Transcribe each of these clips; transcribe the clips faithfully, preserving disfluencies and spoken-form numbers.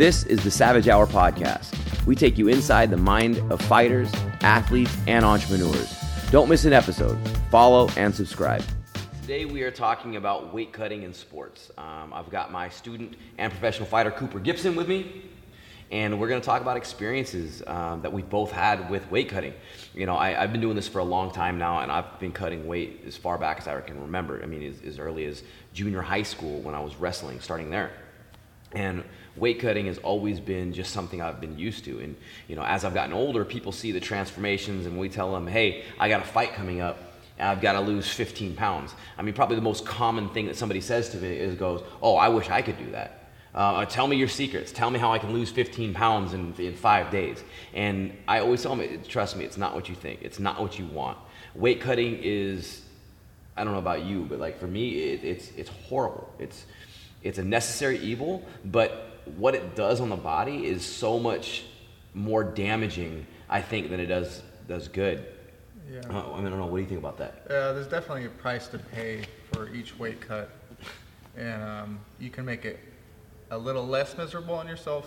This is the Savage Hour Podcast. We take you inside the mind of fighters, athletes, and entrepreneurs. Don't miss an episode. Follow and subscribe. Today we are talking about weight cutting in sports. Um, I've got my student and professional fighter Cooper Gibson with me, and we're going to talk about experiences um, that we've both had with weight cutting. You know, I, I've been doing this for a long time now, and I've been cutting weight as far back as I can remember. I mean, as, as early as junior high school when I was wrestling, starting there. And weight cutting has always been just something I've been used to. And you know, as I've gotten older, people see the transformations, and we tell them, "Hey, I got a fight coming up. I've got to lose fifteen pounds. I mean, probably the most common thing that somebody says to me is goes, "Oh, I wish I could do that. Uh, tell me your secrets. Tell me how I can lose fifteen pounds in, in five days. And I always tell them, trust me, it's not what you think. It's not what you want. Weight cutting is, I don't know about you, but like for me, it, it's it's horrible. It's it's a necessary evil, but what it does on the body is so much more damaging, I think, than it does does good. Yeah. Uh, I mean, I don't know. What do you think about that? Yeah, there's definitely a price to pay for each weight cut, and um, you can make it a little less miserable on yourself,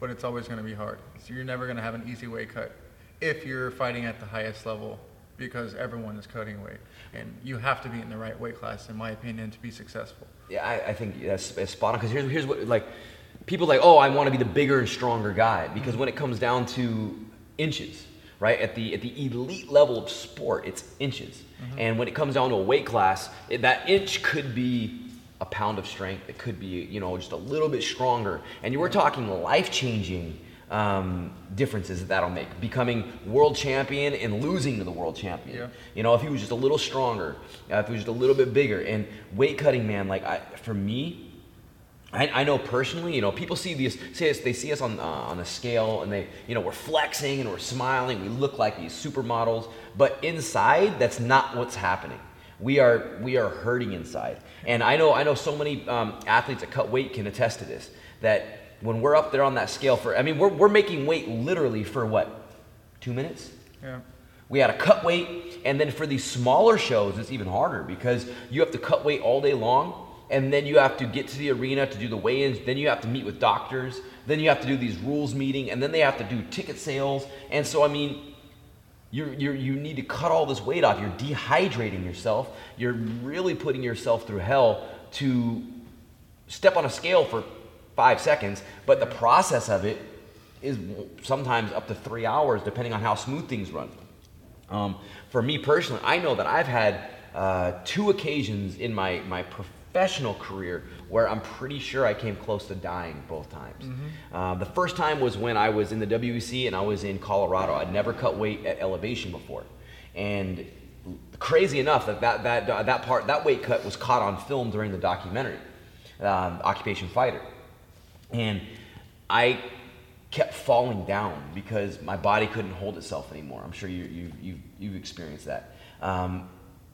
but it's always going to be hard. So you're never going to have an easy weight cut if you're fighting at the highest level, because everyone is cutting weight, and you have to be in the right weight class, in my opinion, to be successful. Yeah, I, I think that's, that's spot on. Because here's here's what like people like. Oh, I want to be the bigger and stronger guy, because mm-hmm. when it comes down to inches. Right at the at the elite level of sport, it's inches, mm-hmm. and when it comes down to a weight class, it, that inch could be a pound of strength. It could be, you know, just a little bit stronger, and you were talking life-changing um, differences that that'll make. Becoming world champion and losing to the world champion. Yeah. You know, if he was just a little stronger, uh, if he was just a little bit bigger, and weight cutting, man. Like I, for me. I, I know personally, you know, people see these, see us, they see us on uh, on a scale, and they, you know, we're flexing and we're smiling, we look like these supermodels, but inside, that's not what's happening. We are we are hurting inside, and I know I know so many um, athletes that cut weight can attest to this. That when we're up there on that scale for, I mean, we're we're making weight literally for what, two minutes? Yeah. We had to cut weight, and then for these smaller shows, it's even harder because you have to cut weight all day long. And then you have to get to the arena to do the weigh-ins, then you have to meet with doctors, then you have to do these rules meeting, and then they have to do ticket sales. And so, I mean, you you you need to cut all this weight off. You're dehydrating yourself. You're really putting yourself through hell to step on a scale for five seconds, but the process of it is sometimes up to three hours, depending on how smooth things run. Um, for me personally, I know that I've had uh, two occasions in my, my professional professional career where I'm pretty sure I came close to dying both times. Mm-hmm. Uh, the first time was when I was in the W E C and I was in Colorado. I'd never cut weight at elevation before, and crazy enough that that that, that part that weight cut was caught on film during the documentary, um, Occupation Fighter, and I kept falling down because my body couldn't hold itself anymore. I'm sure you you you you've experienced that. Um,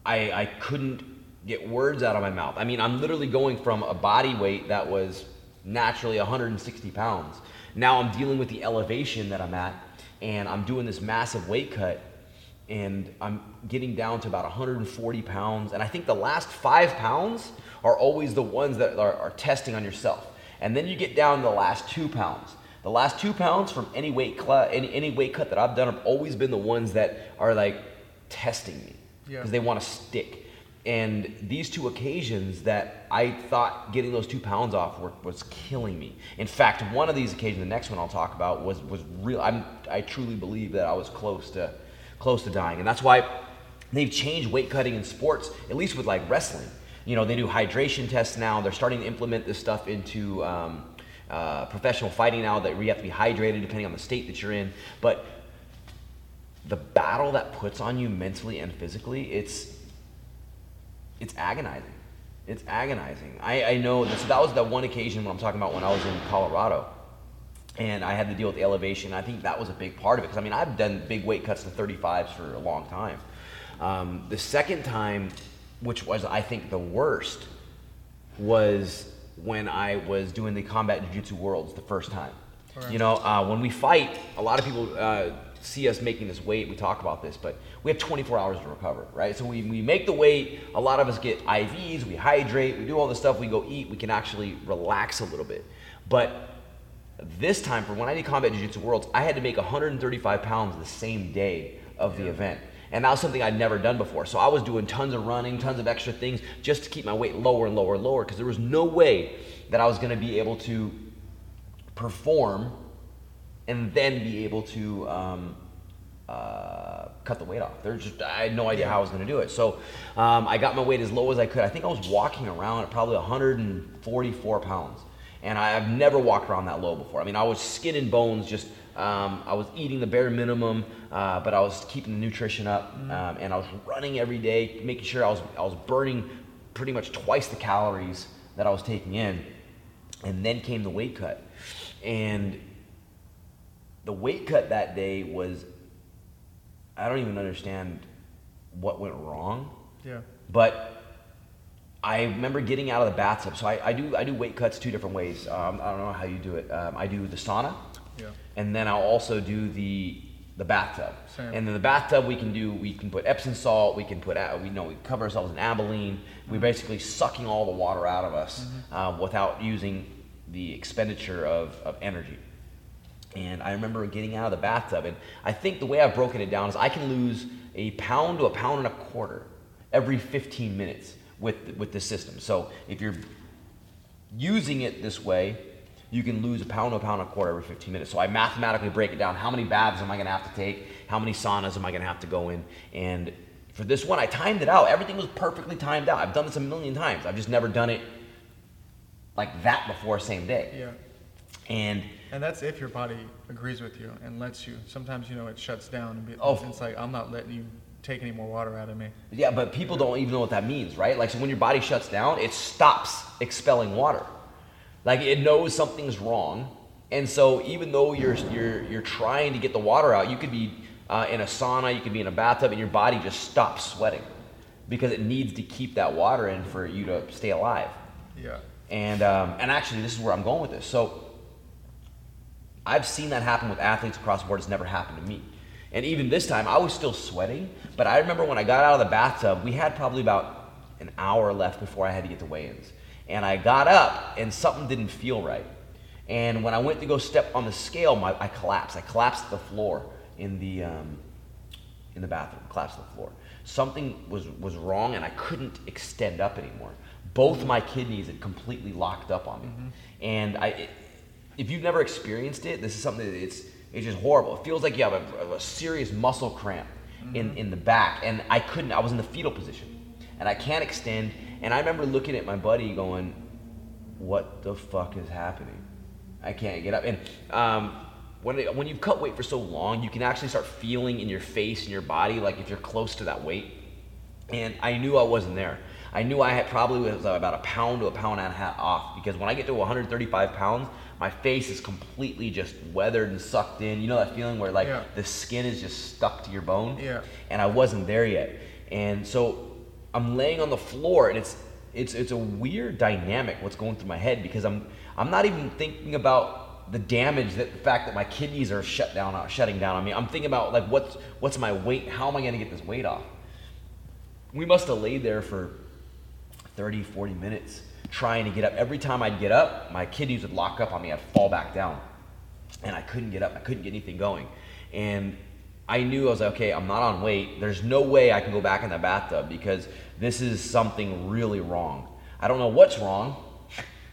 I I couldn't. Get words out of my mouth. I mean, I'm literally going from a body weight that was naturally one hundred sixty pounds. Now I'm dealing with the elevation that I'm at, and I'm doing this massive weight cut, and I'm getting down to about one hundred forty pounds. And I think the last five pounds are always the ones that are, are testing on yourself. And then you get down to the last two pounds. The last two pounds from any weight cut, any, any weight cut that I've done have always been the ones that are like testing me because yeah. they want to stick. And these two occasions that I thought getting those two pounds off were, was killing me. In fact, one of these occasions, the next one I'll talk about, was was real. I'm, I truly believe that I was close to close to dying, and that's why they've changed weight cutting in sports, at least with like wrestling. You know, they do hydration tests now. They're starting to implement this stuff into um, uh, professional fighting now, that you have to be hydrated depending on the state that you're in. But the battle that puts on you mentally and physically, it's It's agonizing. It's agonizing. I, I know this, that was the one occasion when I'm talking about when I was in Colorado, and I had to deal with the elevation. I think that was a big part of it, because I mean, I've done big weight cuts to thirty-fives for a long time. Um, the second time, which was I think the worst, was when I was doing the Combat Jiu-Jitsu Worlds the first time. Right. You know, uh, when we fight, a lot of people uh, see us making this weight, we talk about this, but we have twenty-four hours to recover, right? So we, we make the weight, a lot of us get I Vs, we hydrate, we do all this stuff, we go eat, we can actually relax a little bit. But This time, for when I did Combat Jiu-Jitsu Worlds, I had to make one hundred thirty-five pounds the same day of yeah. the event. And that was something I'd never done before. So I was doing tons of running, tons of extra things, just to keep my weight lower and lower and lower, because there was no way that I was going to be able to perform and then be able to um, uh, cut the weight off. There's just, I had no idea yeah. how I was going to do it. So um, I got my weight as low as I could. I think I was walking around at probably one hundred forty-four pounds. And I've never walked around that low before. I mean, I was skin and bones, just um, I was eating the bare minimum, uh, but I was keeping the nutrition up, um, and I was running every day, making sure I was I was burning pretty much twice the calories that I was taking in. And then came the weight cut. And the weight cut that day was, I don't even understand what went wrong. Yeah. But I remember getting out of the bathtub. So I, I do I do weight cuts two different ways. Um, I don't know how you do it. Um, I do the sauna, yeah. and then I'll also do the the bathtub. Same. And in the bathtub, we can do we can put Epsom salt. We can put we you know we cover ourselves in Abilene. We're basically sucking all the water out of us mm-hmm. uh, without using the expenditure of, of energy. And I remember getting out of the bathtub, and I think the way I've broken it down is I can lose a pound to a pound and a quarter every fifteen minutes. With with the system. So if you're using it this way, you can lose a pound to a pound and a quarter every fifteen minutes. So I mathematically break it down. How many baths am I gonna have to take? How many saunas am I gonna have to go in? And for this one, I timed it out. Everything was perfectly timed out. I've done this a million times. I've just never done it like that before, same day. Yeah. And and that's if your body agrees with you and lets you. Sometimes, you know, it shuts down and be, oh, it's like, I'm not letting you take any more water out of me. Yeah, but people don't even know what that means, right? Like, so when your body shuts down, it stops expelling water. Like, it knows something's wrong. And so even though you're you're you're trying to get the water out, you could be uh, in a sauna, you could be in a bathtub, and your body just stops sweating because it needs to keep that water in for you to stay alive. Yeah. And um, and actually, this is where I'm going with this. So I've seen that happen with athletes across the board. It's never happened to me. And even this time, I was still sweating, but I remember when I got out of the bathtub, we had probably about an hour left before I had to get to weigh-ins. And I got up, and something didn't feel right. And when I went to go step on the scale, my, I collapsed. I collapsed to the floor in the um, in the bathroom, collapsed to the floor. Something was, was wrong, and I couldn't extend up anymore. Both my kidneys had completely locked up on me. Mm-hmm. And I, it, if you've never experienced it, this is something that it's... It's just horrible. It feels like you have a, a serious muscle cramp mm-hmm. in, in the back. And I couldn't. I was in the fetal position. And I can't extend. And I remember looking at my buddy going, what the fuck is happening? I can't get up. And um, when it, when you've cut weight for so long, you can actually start feeling in your face and your body, like if you're close to that weight. And I knew I wasn't there. I knew I had probably was about a pound to a pound and a half off. Because when I get to one hundred thirty-five pounds, my face is completely just weathered and sucked in. You know that feeling where like yeah. the skin is just stuck to your bone? Yeah. And I wasn't there yet. And so I'm laying on the floor, and it's it's it's a weird dynamic what's going through my head, because I'm I'm not even thinking about the damage that the fact that my kidneys are shut down shutting down on me. I'm thinking about like what's what's my weight? How am I gonna get this weight off? We must have laid there for thirty, forty minutes. Trying to get up. Every time I'd get up, my kidneys would lock up on me. I'd fall back down, and I couldn't get up. I couldn't get anything going, and I knew I was like, okay, I'm not on weight. There's no way I can go back in the bathtub because this is something really wrong. I don't know what's wrong,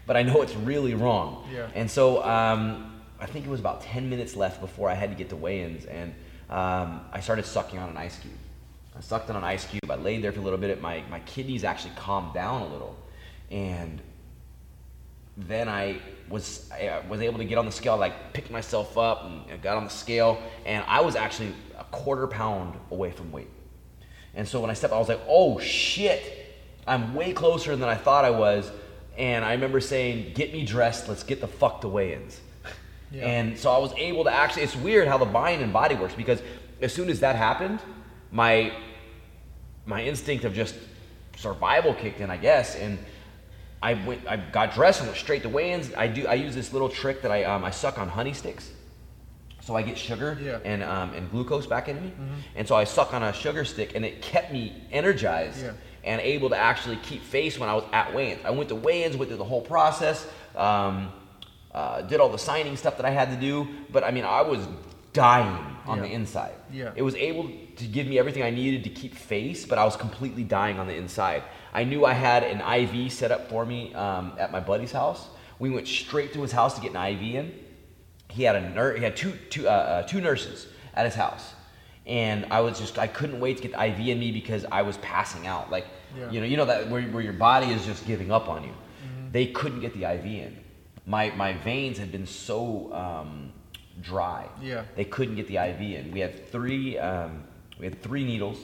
but I know it's really wrong. Yeah. And so um, I think it was about ten minutes left before I had to get to weigh-ins, and um, I started sucking on an ice cube. I sucked on an ice cube. I laid there for a little bit. My my kidneys actually calmed down a little. And then I was I was able to get on the scale. I like picked myself up and got on the scale, and I was actually a quarter pound away from weight. And so when I stepped, I was like, "Oh shit, I'm way closer than I thought I was." And I remember saying, "Get me dressed. Let's get the fuck to weigh-ins." Yeah. And so I was able to actually. It's weird how the mind and body works, because as soon as that happened, my my instinct of just survival kicked in, I guess, and. I went. I got dressed and went straight to weigh-ins. I do. I use this little trick that I um, I suck on honey sticks, so I get sugar yeah. and um, and glucose back into me. Mm-hmm. And so I suck on a sugar stick, and it kept me energized yeah. and able to actually keep face when I was at weigh-ins. I went to weigh-ins, went through the whole process. Um, uh, did all the signing stuff that I had to do. But I mean, I was dying on yeah. the inside. Yeah. It was able to give me everything I needed to keep face, but I was completely dying on the inside. I knew I had an I V set up for me um, at my buddy's house. We went straight to his house to get an I V in. He had a nurse. He had two two, uh, two nurses at his house, and I was just I couldn't wait to get the I V in me because I was passing out. Like, yeah. you know, you know that where where your body is just giving up on you. Mm-hmm. They couldn't get the I V in. My my veins had been so um, dry. Yeah. They couldn't get the I V in. We had three um, we had three needles.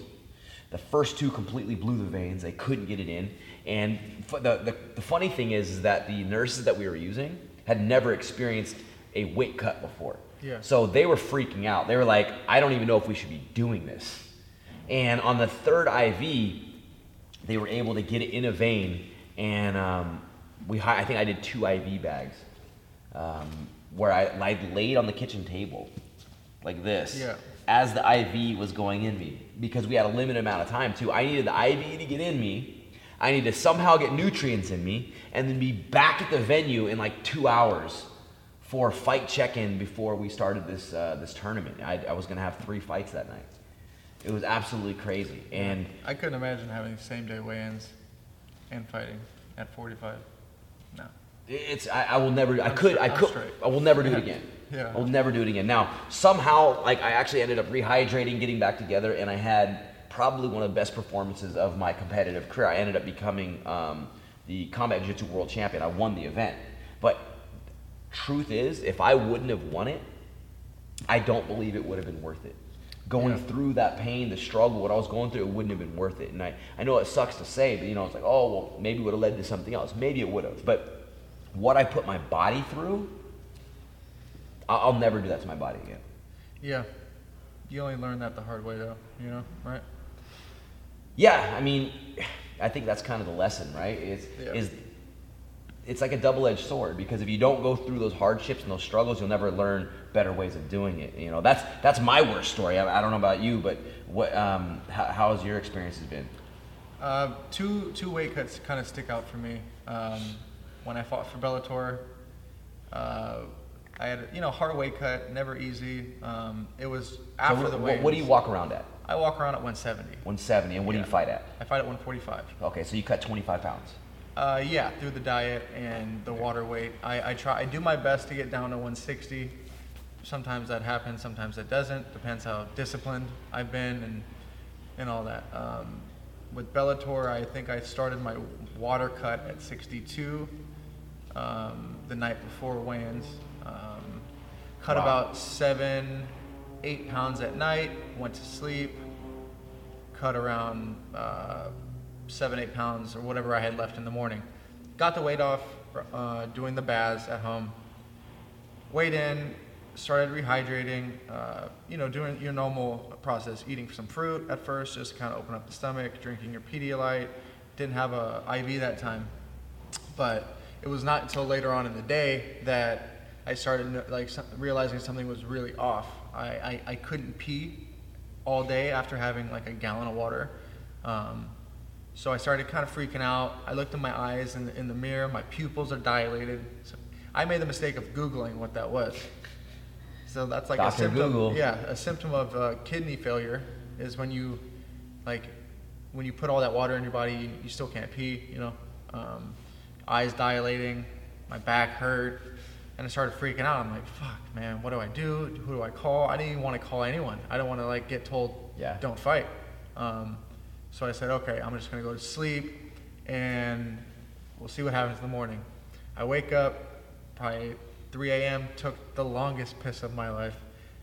The first two completely blew the veins. They couldn't get it in. And f- the, the the funny thing is, is that the nurses that we were using had never experienced a weight cut before. Yeah. So they were freaking out. They were like, I don't even know if we should be doing this. And on the third I V, they were able to get it in a vein. And um, we I think I did two I V bags um, where I, I laid on the kitchen table like this yeah. as the I V was going in me because we had a limited amount of time too. I needed the I V to get in me. I need to somehow get nutrients in me and then be back at the venue in like two hours for fight check-in before we started this uh, this tournament. I, I was gonna have three fights that night. It was absolutely crazy, and I couldn't imagine having same-day weigh-ins and fighting at forty-five. No, it's I, I will never. I'm I could. Straight, I could. Straight. I will never do yeah. it again. Yeah, I will never do it again. Now somehow, like I actually ended up rehydrating, getting back together, and I had probably one of the best performances of my competitive career. I ended up becoming um, the Combat Jiu-Jitsu World Champion. I won the event, but. Truth is, if I wouldn't have won it, I don't believe it would have been worth it. Going yeah. through that pain, the struggle, what I was going through, it wouldn't have been worth it. And I, I know it sucks to say, but you know, it's like, oh, well, maybe it would have led to something else. Maybe it would have. But what I put my body through, I'll never do that to my body again. Yeah. You only learn that the hard way, though, you know, right? Yeah. I mean, I think that's kind of the lesson, right? Is yeah. is. It's like a double-edged sword because if you don't go through those hardships and those struggles, you'll never learn better ways of doing it. You know, that's that's my worst story. I, I don't know about you, but what um, how, how has your experiences been? Uh, two two weight cuts kind of stick out for me. Um, when I fought for Bellator, uh, I had a, you know hard weight cut, never easy. Um, it was after so what, the weight. What do you walk around at? I walk around at one seventy. one seventy, and what yeah. do you fight at? I fight at one forty-five. Okay, so you cut twenty-five pounds. Uh, yeah, through the diet and the water weight. I, I try. I do my best to get down to one sixty. Sometimes that happens, sometimes it doesn't. Depends how disciplined I've been and and all that. Um, with Bellator, I think I started my water cut at sixty-two um, the night before weigh-ins. Um, cut wow. about seven, eight pounds at night, went to sleep, cut around... Uh, seven, eight pounds or whatever I had left in the morning. Got the weight off uh, doing the baths at home. Weighed in, started rehydrating, uh, you know, doing your normal process, eating some fruit at first, just kind of open up the stomach, drinking your Pedialyte. Didn't have a I V that time. But it was not until later on in the day that I started like realizing something was really off. I, I, I couldn't pee all day after having like a gallon of water. Um, So I started kind of freaking out. I looked in my eyes in the, in the mirror. My pupils are dilated. So I made the mistake of Googling what that was. So that's like Doctor a symptom. Google. Yeah, a symptom of uh, kidney failure is when you, like, when you put all that water in your body, you, you still can't pee. You know, um, eyes dilating, my back hurt, and I started freaking out. I'm like, fuck, man, what do I do? Who do I call? I didn't even want to call anyone. I don't want to like get told, yeah. don't fight. Um, So I said, okay, I'm just gonna go to sleep and we'll see what happens in the morning. I wake up, probably three a.m., took the longest piss of my life.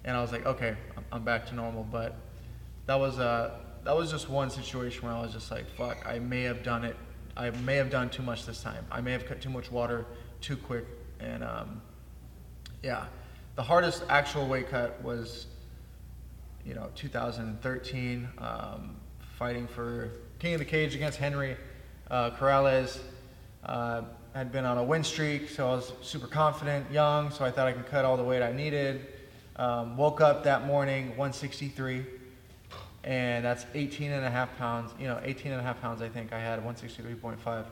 And I was like, okay, I'm back to normal. But that was uh, that was just one situation where I was just like, fuck, I may have done it. I may have done too much this time. I may have cut too much water too quick. And um, yeah, the hardest actual weight cut was, you know, two thousand thirteen. Um, fighting for King of the Cage against Henry uh, Corrales. Uh, had been on a win streak, so I was super confident, young, so I thought I could cut all the weight I needed. Um, woke up that morning, one sixty-three, and that's eighteen and a half pounds, you know, eighteen and a half pounds I think I had, one sixty-three point five.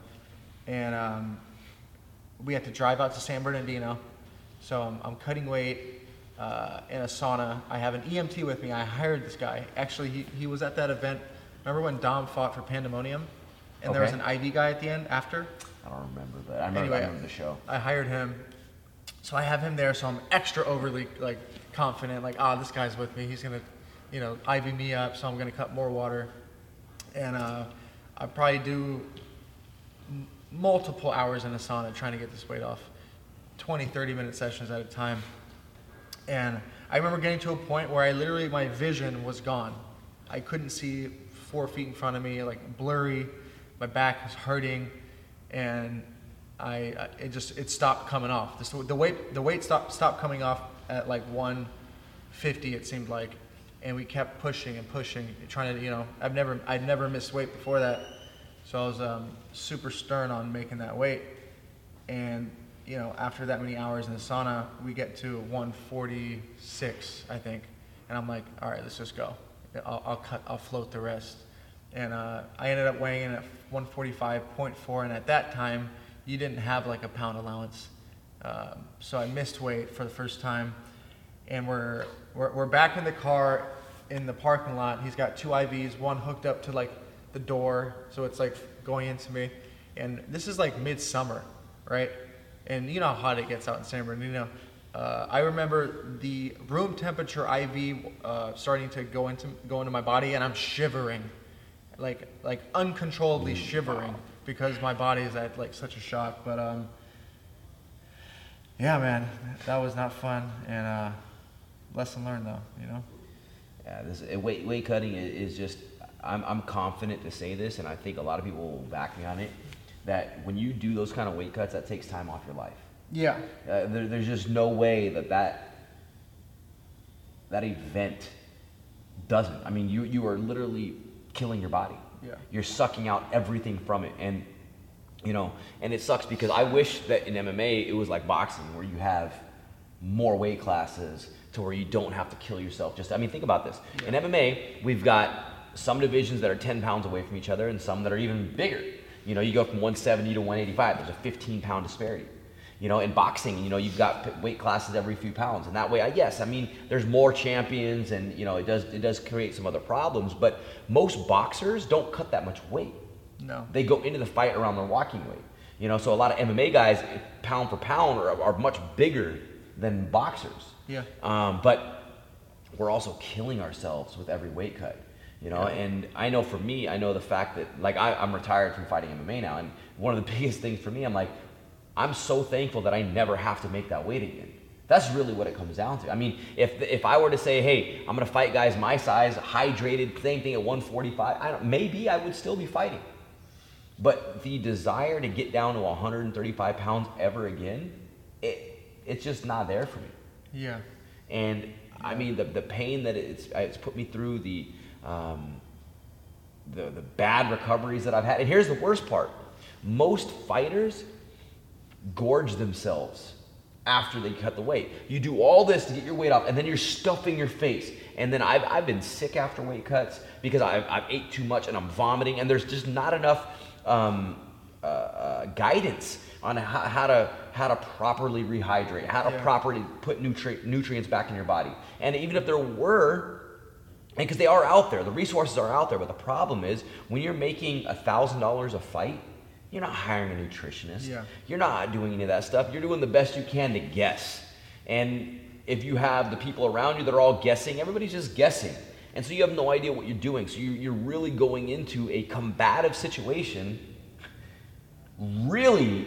And um, we had to drive out to San Bernardino So I'm, I'm cutting weight uh, in a sauna. I have an E M T with me. I hired this guy. Actually, he, he was at that event. Remember when Dom fought for Pandemonium? And okay. there was an I V guy at the end after? I don't remember that. I remember, anyway, I remember the show. I hired him. So I have him there, so I'm extra overly like confident. Like, ah, oh, this guy's with me. He's going to, you know, I V me up, so I'm going to cut more water. And uh, I probably do m- multiple hours in a sauna trying to get this weight off. twenty, thirty minute sessions at a time. And I remember getting to a point where I literally, my vision was gone. I couldn't see four feet in front of me, like blurry. My back was hurting, and I it just it stopped coming off. The, the weight the weight stopped stopped coming off at like one fifty, it seemed like, and we kept pushing and pushing, trying to you know I've never I'd never missed weight before that, so I was um, super stern on making that weight, and you know after that many hours in the sauna, we get to one forty-six, I think, and I'm like, all right, let's just go. I'll, I'll cut I'll float the rest. And uh, I ended up weighing in at one forty-five point four, and at that time, you didn't have like a pound allowance. Um, so I missed weight for the first time. And we're, we're we're back in the car in the parking lot. He's got two I Vs, one hooked up to like the door, so it's like going into me. And this is like midsummer, right? And you know how hot it gets out in San Bernardino. Uh, I remember the room temperature I V uh, starting to go into go into my body, and I'm shivering. like like uncontrollably shivering because my body is at like such a shock. But um yeah, man, that was not fun, and uh lesson learned though, you know. Yeah, this weight weight cutting is just, I'm I'm confident to say this, and I think a lot of people will back me on it, that when you do those kind of weight cuts, that takes time off your life. Yeah. Uh, there, there's just no way that that that event doesn't. I mean, you you are literally killing your body. Yeah. You're sucking out everything from it, and you know, and it sucks because I wish that in M M A it was like boxing, where you have more weight classes to where you don't have to kill yourself. Just, I mean, think about this. Yeah. In M M A, we've got some divisions that are ten pounds away from each other, and some that are even bigger. You know, you go from one seventy to one eighty-five. There's a fifteen pound disparity. You know, in boxing, you know, you've got weight classes every few pounds, and that way, I yes, I mean, there's more champions, and you know, it does it does create some other problems. But most boxers don't cut that much weight. No, they go into the fight around their walking weight. You know, so a lot of M M A guys, pound for pound, are, are much bigger than boxers. Yeah. Um, but we're also killing ourselves with every weight cut. You know, yeah. And I know for me, I know the fact that like I, I'm retired from fighting M M A now, and one of the biggest things for me, I'm like, I'm so thankful that I never have to make that weight again. That's really what it comes down to. I mean, if if I were to say, hey, I'm gonna fight guys my size, hydrated, same thing at one forty-five, I don't, maybe I would still be fighting. But the desire to get down to one thirty-five pounds ever again, it it's just not there for me. Yeah. And yeah. I mean, the the pain that it's it's put me through, the um, the the bad recoveries that I've had, and here's the worst part: most fighters gorge themselves after they cut the weight. You do all this to get your weight off, and then you're stuffing your face. And then I've I've been sick after weight cuts because I've I've ate too much, and I'm vomiting, and there's just not enough um, uh, uh, guidance on how, how to how to properly rehydrate, how to yeah. properly put nutri- nutrients back in your body. And even if there were, and because they are out there, the resources are out there, but the problem is when you're making a thousand dollars a fight, you're not hiring a nutritionist. Yeah. You're not doing any of that stuff. You're doing the best you can to guess. And if you have the people around you that are all guessing, everybody's just guessing. And so you have no idea what you're doing. So you're really going into a combative situation really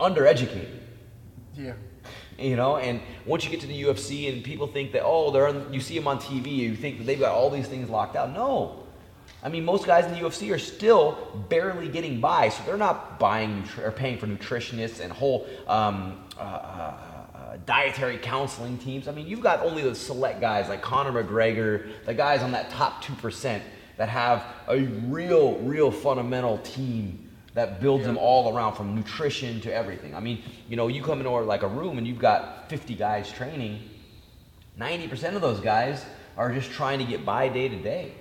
undereducated. Yeah. You know, and once you get to the U F C and people think that, oh, they're on, you see them on T V, you think that they've got all these things locked out. No. I mean, most guys in the U F C are still barely getting by, so they're not buying or paying for nutritionists and whole um, uh, uh, uh, dietary counseling teams. I mean, you've got only the select guys like Conor McGregor, the guys on that top two percent that have a real, real fundamental team that builds yeah. them all around, from nutrition to everything. I mean, you know, you come into like a room and you've got fifty guys training, ninety percent of those guys are just trying to get by day to day.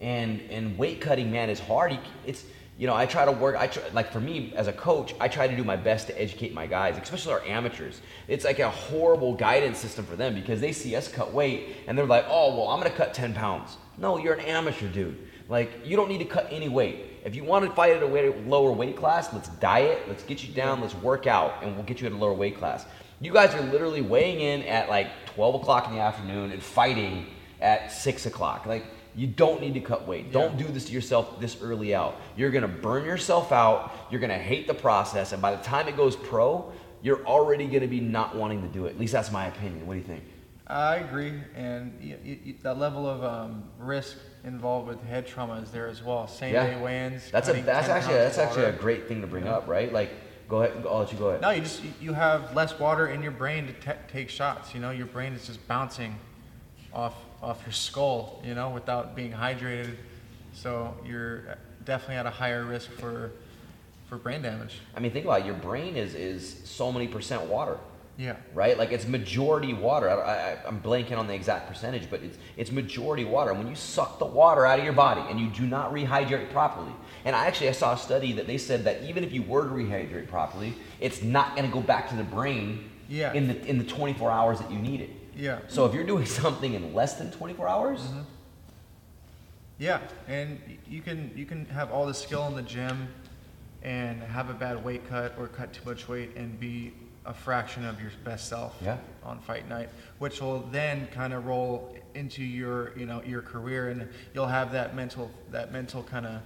And and weight cutting, man, is hard. It's you know, I try to work, I try, like for me as a coach, I try to do my best to educate my guys, especially our amateurs. It's like a horrible guidance system for them because they see us cut weight and they're like, oh, well, I'm gonna cut ten pounds. No, you're an amateur, dude. Like, you don't need to cut any weight. If you want to fight at a weight, lower weight class, let's diet, let's get you down, let's work out, and we'll get you at a lower weight class. You guys are literally weighing in at like twelve o'clock in the afternoon and fighting at six o'clock. Like, you don't need to cut weight. Don't do this to yourself this early out. You're gonna burn yourself out, you're gonna hate the process, and by the time it goes pro, you're already gonna be not wanting to do it. At least that's my opinion. What do you think? I agree, and you, you, that level of um, risk involved with head trauma is there as well. Same yeah. day weigh-ins. That's a, that's actually that's water. actually a great thing to bring yeah. up, right? Like, go ahead. I'll let you go ahead. No, you just you have less water in your brain to t- take shots. You know, your brain is just bouncing off off your skull, you know, without being hydrated. So you're definitely at a higher risk for for brain damage. I mean, think about it. Your brain is is so many percent water. Yeah. Right? Like, it's majority water. I, I, I'm blanking on the exact percentage, but it's it's majority water. And when you suck the water out of your body and you do not rehydrate properly, and I actually I saw a study that they said that even if you were to rehydrate properly, it's not going to go back to the brain yeah. in the in the twenty-four hours that you need it. Yeah. So if you're doing something in less than twenty-four hours, mm-hmm. yeah, and you can you can have all the skill in the gym and have a bad weight cut or cut too much weight and be a fraction of your best self yeah. on fight night, which will then kind of roll into your, you know, your career, and you'll have that mental that mental kind of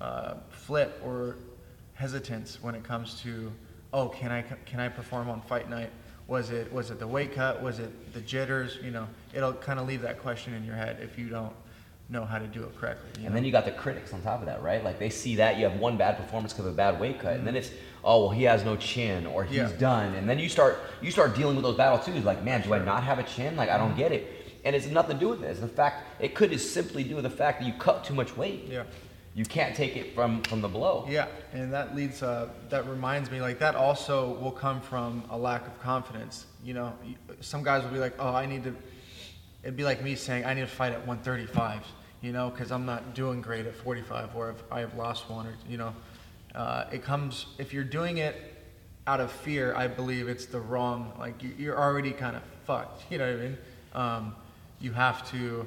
uh, flip or hesitance when it comes to, oh, can I can I perform on fight night? Was it was it the weight cut? Was it the jitters? You know, it'll kind of leave that question in your head if you don't know how to do it correctly. And know? Then you got the critics on top of that, right? Like, they see that you have one bad performance because of a bad weight cut, mm-hmm. and then it's, oh, well, he has no chin, or he's yeah. done. And then you start you start dealing with those battle twos, like, man, do sure. I not have a chin? Like, I don't get it. And it's nothing to do with this. The fact, it could just simply do with the fact that you cut too much weight. Yeah. You can't take it from, from the blow. Yeah, and that leads, uh, that reminds me, like, that also will come from a lack of confidence. You know, some guys will be like, oh, I need to, it'd be like me saying, I need to fight at one thirty-five, you know, because I'm not doing great at forty-five, or if I have lost one, or, you know. Uh, it comes, if you're doing it out of fear, I believe it's the wrong, like, you, you're already kind of fucked, you know what I mean? Um, you have to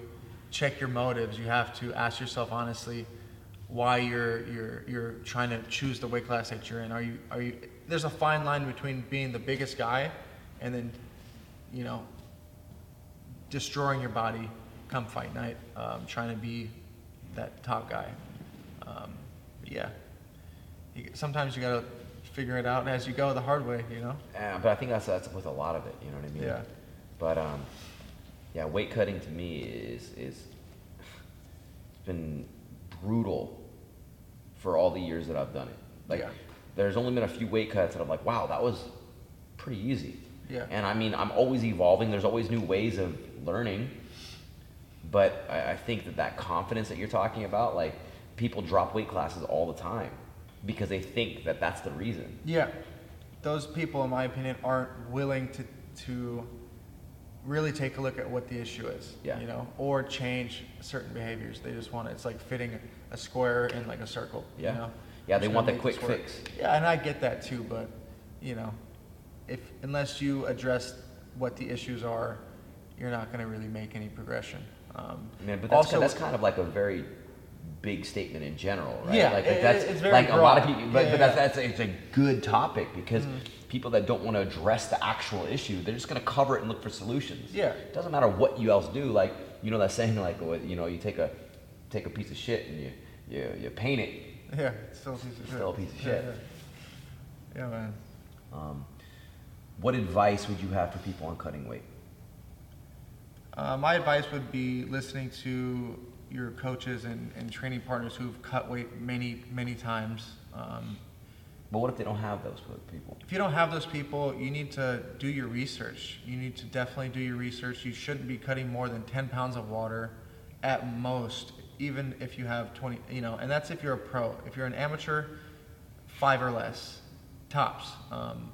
check your motives. You have to ask yourself honestly why you're you're you're trying to choose the weight class that you're in. Are you, are you, there's a fine line between being the biggest guy and then, you know, destroying your body come fight night, um, trying to be that top guy. Um, yeah. Sometimes you gotta figure it out as you go the hard way, you know. Yeah, but I think that's that's with a lot of it, you know what I mean? Yeah. But um, yeah, weight cutting to me is is it's been brutal for all the years that I've done it. Like, yeah. there's only been a few weight cuts that I'm like, wow, that was pretty easy. Yeah. And I mean, I'm always evolving. There's always new ways of learning. But I, I think that that confidence that you're talking about, like, people drop weight classes all the time because they think that that's the reason. Yeah. Those people, in my opinion, aren't willing to to really take a look at what the issue is, yeah. you know, or change certain behaviors. They just want to, it's like fitting a square in like a circle, yeah. you know. Yeah, they want that quick fix. Yeah, and I get that too, but, you know, if unless you address what the issues are, you're not going to really make any progression. Um, Man, but that's, also, kind of, that's kind of like a very big statement in general, right? Yeah, like, like that's it's very like broad. A lot of people, but, yeah, but that's, that's it's a good topic because mm. people that don't want to address the actual issue, they're just going to cover it and look for solutions. Yeah, it doesn't matter what you else do. Like, you know that saying, like, you know, you take a take a piece of shit and you you, you paint it. Yeah, it's still a piece of shit. Still a piece of shit. Yeah, yeah. yeah man. Um, what advice would you have for people on cutting weight? Uh, my advice would be listening to your coaches and, and training partners who've cut weight many, many times. Um, but what if they don't have those people? If you don't have those people, you need to do your research. You need to definitely do your research. You shouldn't be cutting more than ten pounds of water at most, even if you have twenty, you know, and that's if you're a pro. If you're an amateur, five or less, tops. Um,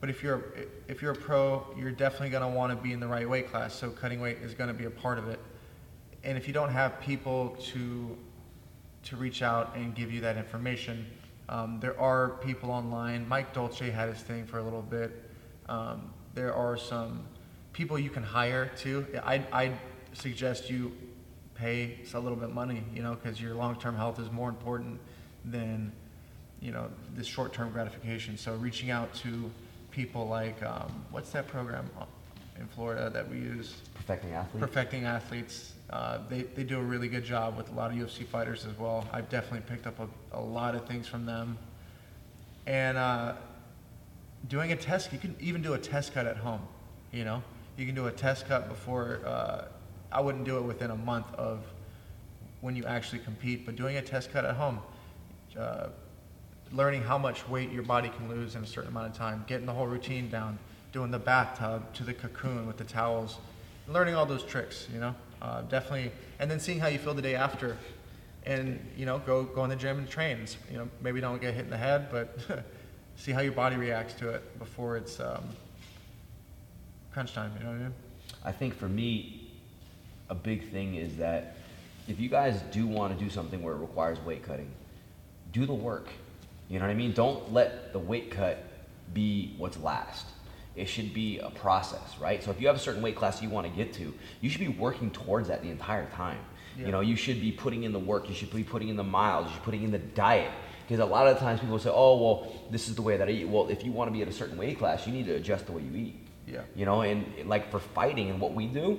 but if you're, if you're a pro, you're definitely gonna wanna be in the right weight class, so cutting weight is gonna be a part of it. And if you don't have people to to reach out and give you that information. Um, there are people online. Mike Dolce had his thing for a little bit. Um, there are some people you can hire too. I I suggest you pay a little bit of money, you know, because your long-term health is more important than, you know, this short-term gratification. So reaching out to people like um, what's that program in Florida that we use? Perfecting Athletes. Perfecting Athletes. Uh, they, they do a really good job with a lot of U F C fighters as well. I've definitely picked up a, a lot of things from them. And uh, doing a test, you can even do a test cut at home, you know. You can do a test cut before, uh, I wouldn't do it within a month of when you actually compete, but doing a test cut at home, uh, learning how much weight your body can lose in a certain amount of time, getting the whole routine down, doing the bathtub to the cocoon with the towels, learning all those tricks, you know. Uh, definitely, and then seeing how you feel the day after, and you know, go go in the gym and train. You know, maybe don't get hit in the head, but see how your body reacts to it before it's um, crunch time. You know what I mean? I think for me, a big thing is that if you guys do want to do something where it requires weight cutting, do the work. You know what I mean? Don't let the weight cut be what's last. It should be a process, right? So if you have a certain weight class you want to get to, you should be working towards that the entire time. Yeah. You know, you should be putting in the work, you should be putting in the miles, you should be putting in the diet. Because a lot of times people say, oh, well, this is the way that I eat. Well, if you want to be at a certain weight class, you need to adjust the way you eat. Yeah. You know, and like for fighting and what we do,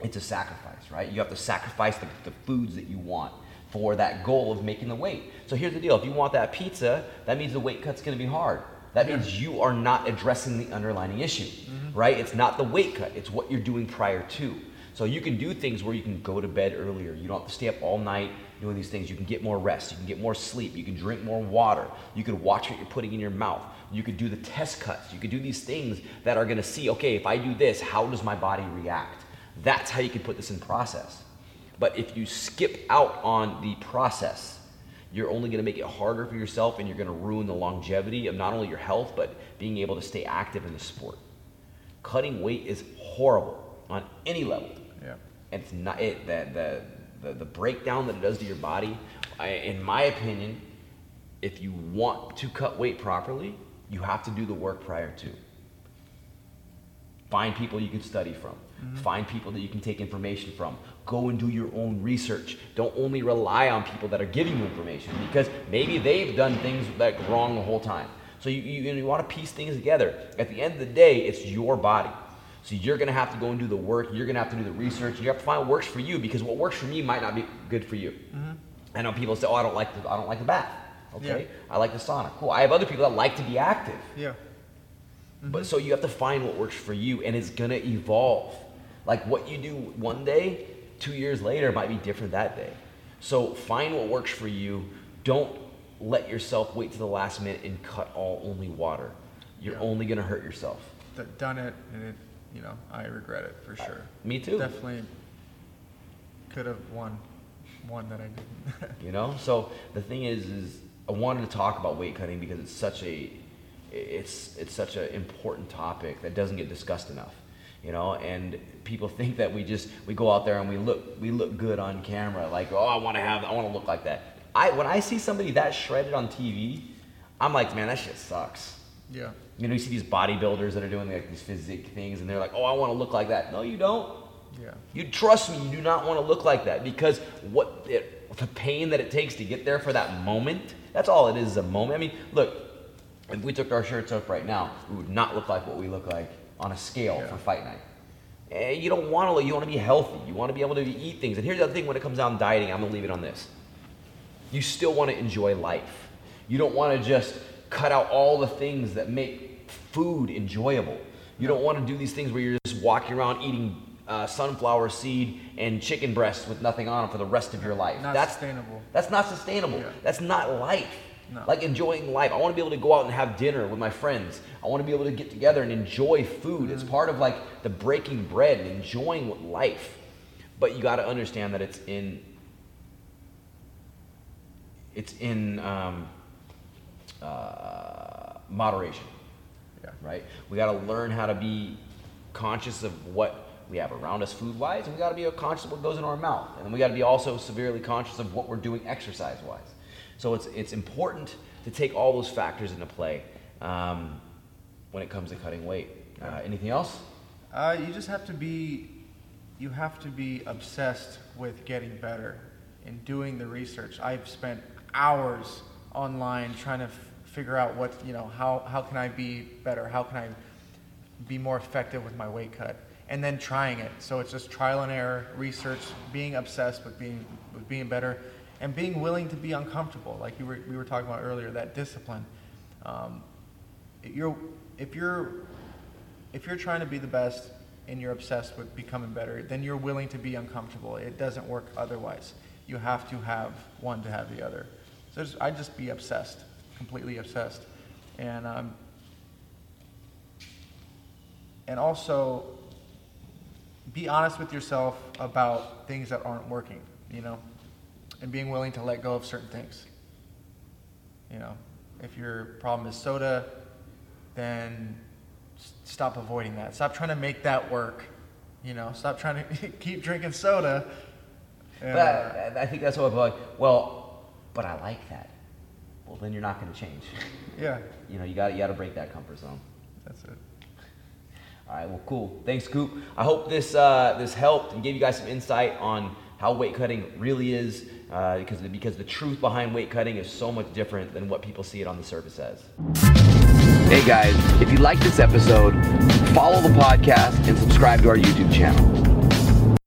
it's a sacrifice, right? You have to sacrifice the, the foods that you want for that goal of making the weight. So here's the deal, if you want that pizza, that means the weight cut's going to be hard. That means you are not addressing the underlying issue, mm-hmm. right? It's not the weight cut, it's what you're doing prior to. So you can do things where you can go to bed earlier, you don't have to stay up all night doing these things, you can get more rest, you can get more sleep, you can drink more water, you can watch what you're putting in your mouth, you could do the test cuts, you could do these things that are gonna see, okay, if I do this, how does my body react? That's how you can put this in process. But if you skip out on the process, you're only gonna make it harder for yourself and you're gonna ruin the longevity of not only your health, but being able to stay active in the sport. Cutting weight is horrible on any level. Yeah. And it's not it, that the, the the breakdown that it does to your body, I, in my opinion, if you want to cut weight properly, you have to do the work prior to. Find people you can study from. Mm-hmm. Find people that you can take information from. Go and do your own research. Don't only rely on people that are giving you information because maybe they've done things like wrong the whole time. So you, you, you want to piece things together. At the end of the day, it's your body. So you're going to have to go and do the work. You're going to have to do the research. You have to find what works for you because what works for me might not be good for you. Mm-hmm. I know people say, oh, I don't like the, I don't like the bath. Okay. Yeah. I like the sauna. Cool. I have other people that like to be active. Yeah. Mm-hmm. But so you have to find what works for you and it's going to evolve. Like what you do one day, two years later might be different that day. So find what works for you. Don't let yourself wait to the last minute and cut all only water. You're yeah. only gonna hurt yourself. That done it, and it, you know, I regret it for sure. I, me too. Definitely could have won one that I didn't. You know, so the thing is, is I wanted to talk about weight cutting because it's such a, it's it's such an important topic that doesn't get discussed enough. You know, and people think that we just we go out there and we look we look good on camera, like, oh, I want to have I want to look like that. I when I see somebody that shredded on T V, I'm like, man, that shit sucks. Yeah. You know, you see these bodybuilders that are doing like these physique things, and they're like, oh, I want to look like that. No, you don't. Yeah. You trust me, you do not want to look like that because what it, the pain that it takes to get there for that moment. That's all it is, is a moment. I mean, look, if we took our shirts off right now, we would not look like what we look like on a scale yeah. for fight night. And you don't want to, you want to be healthy. You want to be able to eat things. And here's the other thing when it comes down to dieting, I'm going to leave it on this. You still want to enjoy life. You don't want to just cut out all the things that make food enjoyable. You don't want to do these things where you're just walking around eating uh, sunflower seed and chicken breasts with nothing on them for the rest of your life. Not that's, sustainable. That's not sustainable. Yeah. That's not life. No. Like enjoying life. I want to be able to go out and have dinner with my friends. I want to be able to get together and enjoy food. Mm-hmm. It's part of like the breaking bread and enjoying life. But you got to understand that it's in, it's in um, uh, moderation, yeah. right? We got to learn how to be conscious of what we have around us food-wise, and we got to be conscious of what goes in our mouth, and then we got to be also severely conscious of what we're doing exercise-wise. So it's it's important to take all those factors into play um, when it comes to cutting weight. Uh, anything else? Uh, you just have to be you have to be obsessed with getting better and doing the research. I've spent hours online trying to f- figure out what you know how how can I be better? How can I be more effective with my weight cut? And then trying it. So it's just trial and error, research, being obsessed with being with being better, and being willing to be uncomfortable. Like you were we were talking about earlier, that discipline. Um, you're if you're if you're trying to be the best and you're obsessed with becoming better, then you're willing to be uncomfortable. It doesn't work otherwise. You have to have one to have the other. So just, I'd just be obsessed, completely obsessed, and um, and also be honest with yourself about things that aren't working, you know, and being willing to let go of certain things. You know, if your problem is soda, then stop avoiding that. Stop trying to make that work. You know, stop trying to keep drinking soda. But I, I think that's what I'm like, well, but I like that. Well, then you're not going to change. Yeah. You know, you got you got to break that comfort zone. That's it. All right, well, cool. Thanks, Coop. I hope this uh, this helped and gave you guys some insight on how weight cutting really is, uh, because, because the truth behind weight cutting is so much different than what people see it on the surface as. Hey guys, if you like this episode, follow the podcast and subscribe to our YouTube channel.